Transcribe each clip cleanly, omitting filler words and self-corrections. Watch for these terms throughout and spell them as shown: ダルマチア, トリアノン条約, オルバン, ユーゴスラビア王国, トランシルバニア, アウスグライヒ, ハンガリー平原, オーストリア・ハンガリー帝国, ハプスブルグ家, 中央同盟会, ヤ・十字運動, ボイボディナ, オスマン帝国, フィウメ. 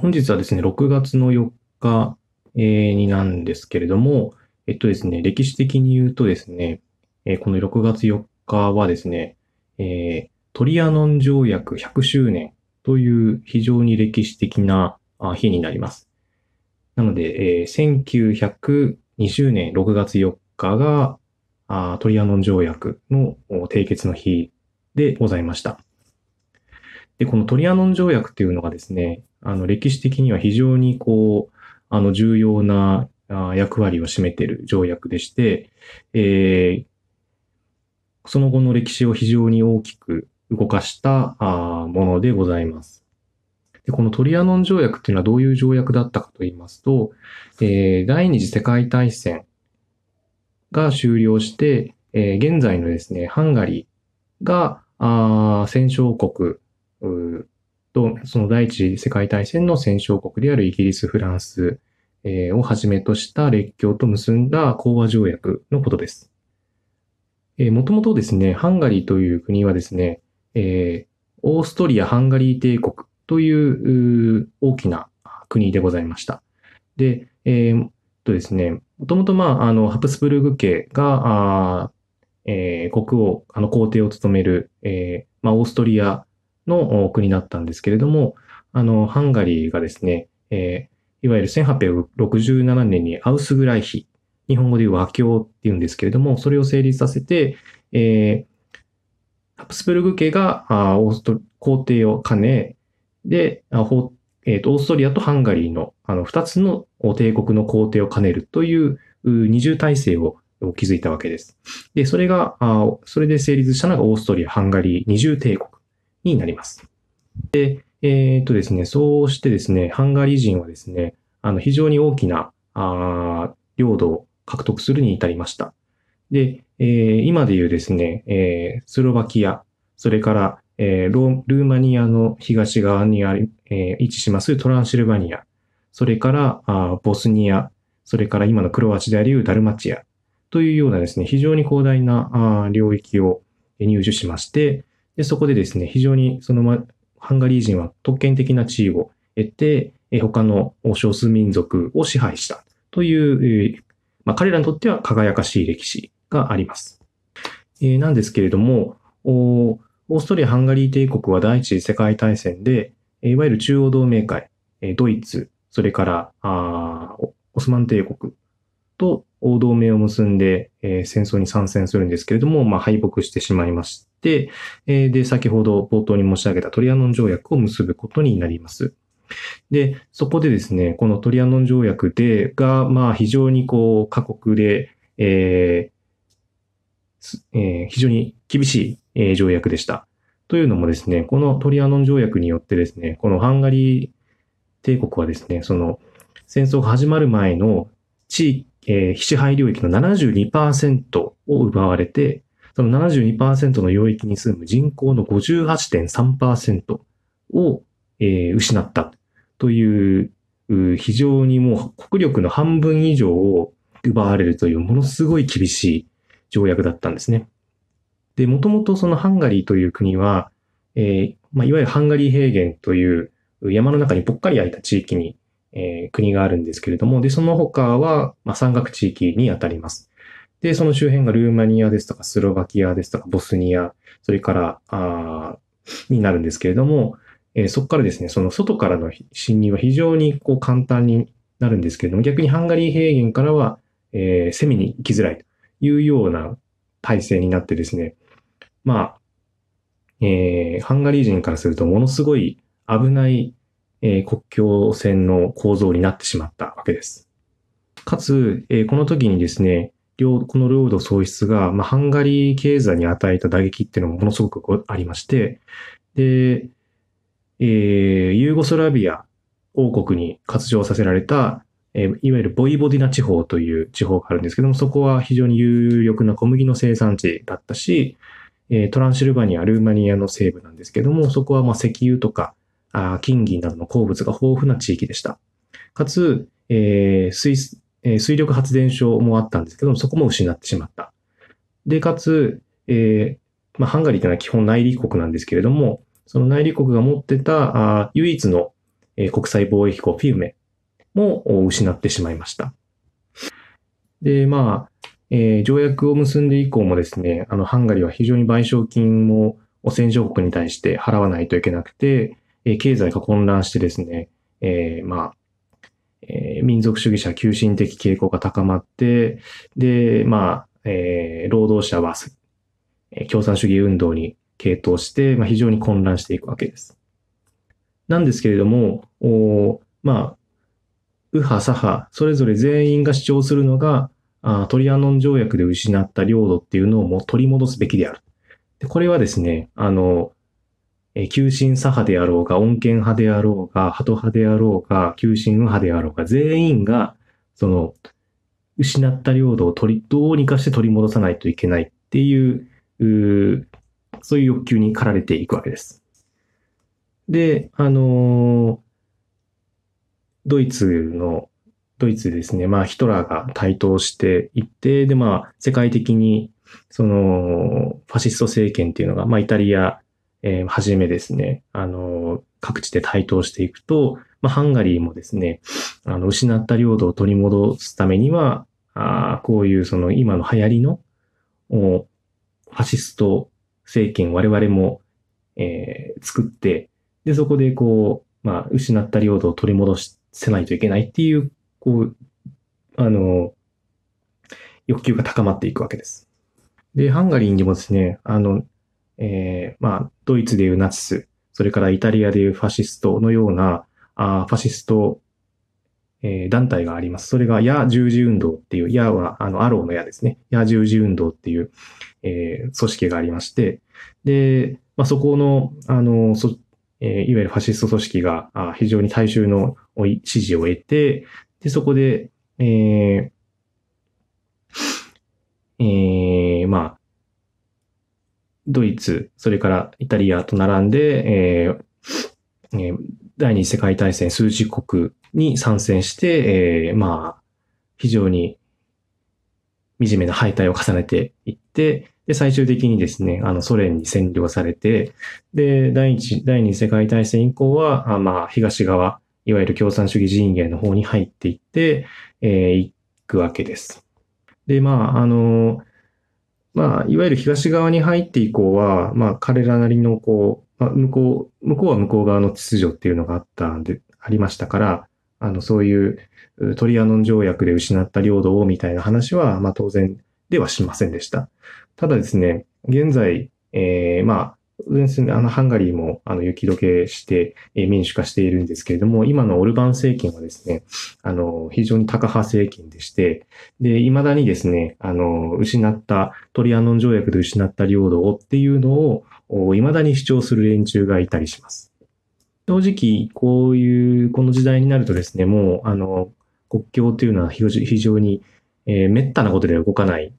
本日はですね、6月の4日になんですけれども、ですね、歴史的に言うとですね、この6月4日はですね、トリアノン条約100周年という非常に歴史的な日になります。なので、1920年6月4日がトリアノン条約の締結の日でございました。で、このトリアノン条約っていうのがですね、歴史的には非常に重要な役割を占めている条約でして、その後の歴史を非常に大きく動かしたものでございます。で、このトリアノン条約っていうのはどういう条約だったかと言いますと、第二次世界大戦が終了して、現在のですね、ハンガリーが戦勝国と、その第一次世界大戦の戦勝国であるイギリス、フランスをはじめとした列強と結んだ講和条約のことです。もともとですね、ハンガリーという国はですね、オーストリア・ハンガリー帝国という大きな国でございました。で、ですね、もともとハプスブルグ家が国王、皇帝を務める、オーストリアの国だったんですけれども、ハンガリーがですね、いわゆる1867年にアウスグライヒ、日本語でいう和教っていうんですけれども、それを成立させて、ハプスブルグ家が皇帝を兼ね、で、オーストリアとハンガリーの2つの帝国の皇帝を兼ねるという二重体制を築いたわけです。で、それで成立したのがオーストリア・ハンガリー二重帝国になります。で、ですね、そうしてですね、ハンガリー人はですね、非常に大きな領土を獲得するに至りました。で、今でいうですね、スロバキア、それから、ルーマニアの東側に位置しますトランシルバニア、それからボスニア、それから今のクロアチアでありダルマチアというようなですね、非常に広大な領域を入手しまして、でそこでですね、非常にハンガリー人は特権的な地位を得て、他の少数民族を支配したという、彼らにとっては輝かしい歴史があります。なんですけれども、オーストリア・ハンガリー帝国は第一次世界大戦で、いわゆる中央同盟会、ドイツ、それからオスマン帝国と同盟を結んで、戦争に参戦するんですけれども、敗北してしまいまして、で、先ほど冒頭に申し上げたトリアノン条約を結ぶことになります。で、そこでですね、このトリアノン条約が、非常に各国で、非常に厳しい条約でした。というのもですね、このトリアノン条約によってですね、このハンガリー帝国はですね、戦争が始まる前の支配領域の 72% を奪われて、その 72% の領域に住む人口の 58.3% を失ったという、非常にもう国力の半分以上を奪われるというものすごい厳しい条約だったんですね。で、もともとそのハンガリーという国は、いわゆるハンガリー平原という山の中にぽっかり空いた地域に、国があるんですけれども、で、その他は、山岳地域にあたります。で、その周辺がルーマニアですとか、スロバキアですとか、ボスニア、それから、になるんですけれども、そこからですね、その外からの侵入は非常に簡単になるんですけれども、逆にハンガリー平原からは、攻めに行きづらいというような体制になってですね、ハンガリー人からするとものすごい危ない、国境線の構造になってしまったわけです。かつ、この時にですね、この領土喪失が、ハンガリー経済に与えた打撃っていうのもものすごくありまして、で、ユーゴスラビア王国に割譲させられた、いわゆるボイボディナ地方という地方があるんですけども、そこは非常に有力な小麦の生産地だったし、トランシルバニア、ルーマニアの西部なんですけども、そこは石油とか金銀などの鉱物が豊富な地域でした。かつ、水力発電所もあったんですけども、そこも失ってしまった。で、かつ、ハンガリーというのは基本内陸国なんですけれども、その内陸国が持ってた唯一の国際貿易港フィウメも失ってしまいました。で、まあ、条約を結んで以降もですね、ハンガリーは非常に賠償金も戦場国に対して払わないといけなくて、経済が混乱してですね、民族主義者急進的傾向が高まって、で、まあ、労働者は共産主義運動に傾倒して、非常に混乱していくわけです。なんですけれども、右派左派、それぞれ全員が主張するのが、トリアノン条約で失った領土っていうのをもう取り戻すべきである。で、これはですね、急進左派であろうが、穏健派であろうが、ハト派であろうが、急進右派であろうが、全員が、その、失った領土をどうにかして取り戻さないといけないっていう、そういう欲求に駆られていくわけです。で、ドイツですね、ヒトラーが台頭していって、で、世界的に、ファシスト政権っていうのが、イタリア、はじめですね、各地で台頭していくと、ハンガリーもですね、失った領土を取り戻すためには、こういう今の流行りの、ファシスト政権我々も、作って、で、そこで失った領土を取り戻せないといけないっていう、欲求が高まっていくわけです。で、ハンガリーにもですね、ドイツでいうナチス、それからイタリアでいうファシストのような、ファシスト、団体があります。それが、ヤ・十字運動っていう、ヤは、アローのヤですね。ヤ・十字運動っていう、組織がありまして、で、そこの、いわゆるファシスト組織が、非常に大衆の支持を得て、で、そこで、ドイツ、それからイタリアと並んで、第二次世界大戦数十国に参戦して、非常に惨めな敗退を重ねていって、で、最終的にですね、ソ連に占領されて、で、第二次世界大戦以降は、東側、いわゆる共産主義陣営の方に入っていって、いくわけです。で、いわゆる東側に入って以降は、彼らなりの、向こうは向こう側の秩序っていうのがありましたから、そういうトリアノン条約で失った領土をみたいな話は、当然ではしませんでした。ただですね、現在、ハンガリーも、雪解けして、民主化しているんですけれども、今のオルバン政権はですね、非常にタカ派政権でして、で、未だにですね、トリアノン条約で失った領土をっていうのを、未だに主張する連中がいたりします。正直、この時代になるとですね、もう、国境というのは非常に、滅多なことでは動かない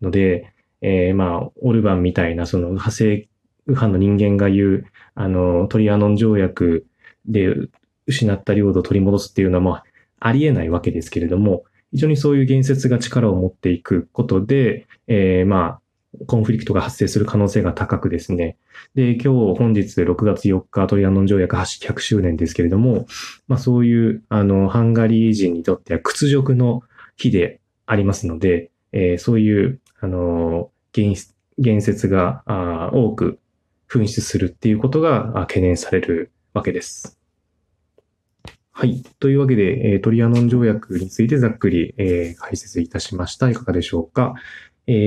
ので、オルバンみたいな、右派の人間が言う、トリアノン条約で失った領土を取り戻すっていうのは、ありえないわけですけれども、非常にそういう言説が力を持っていくことで、コンフリクトが発生する可能性が高くですね。で、本日6月4日、トリアノン条約発100周年ですけれども、そういう、ハンガリー人にとっては屈辱の日でありますので、そういう、言説が多く、紛失するっていうことが懸念されるわけです。はい。というわけで、トリアノン条約についてざっくり解説いたしました。いかがでしょうか。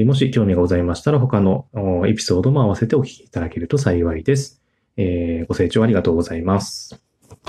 もし興味がございましたら、他のエピソードも合わせてお聞きいただけると幸いです。ご清聴ありがとうございます。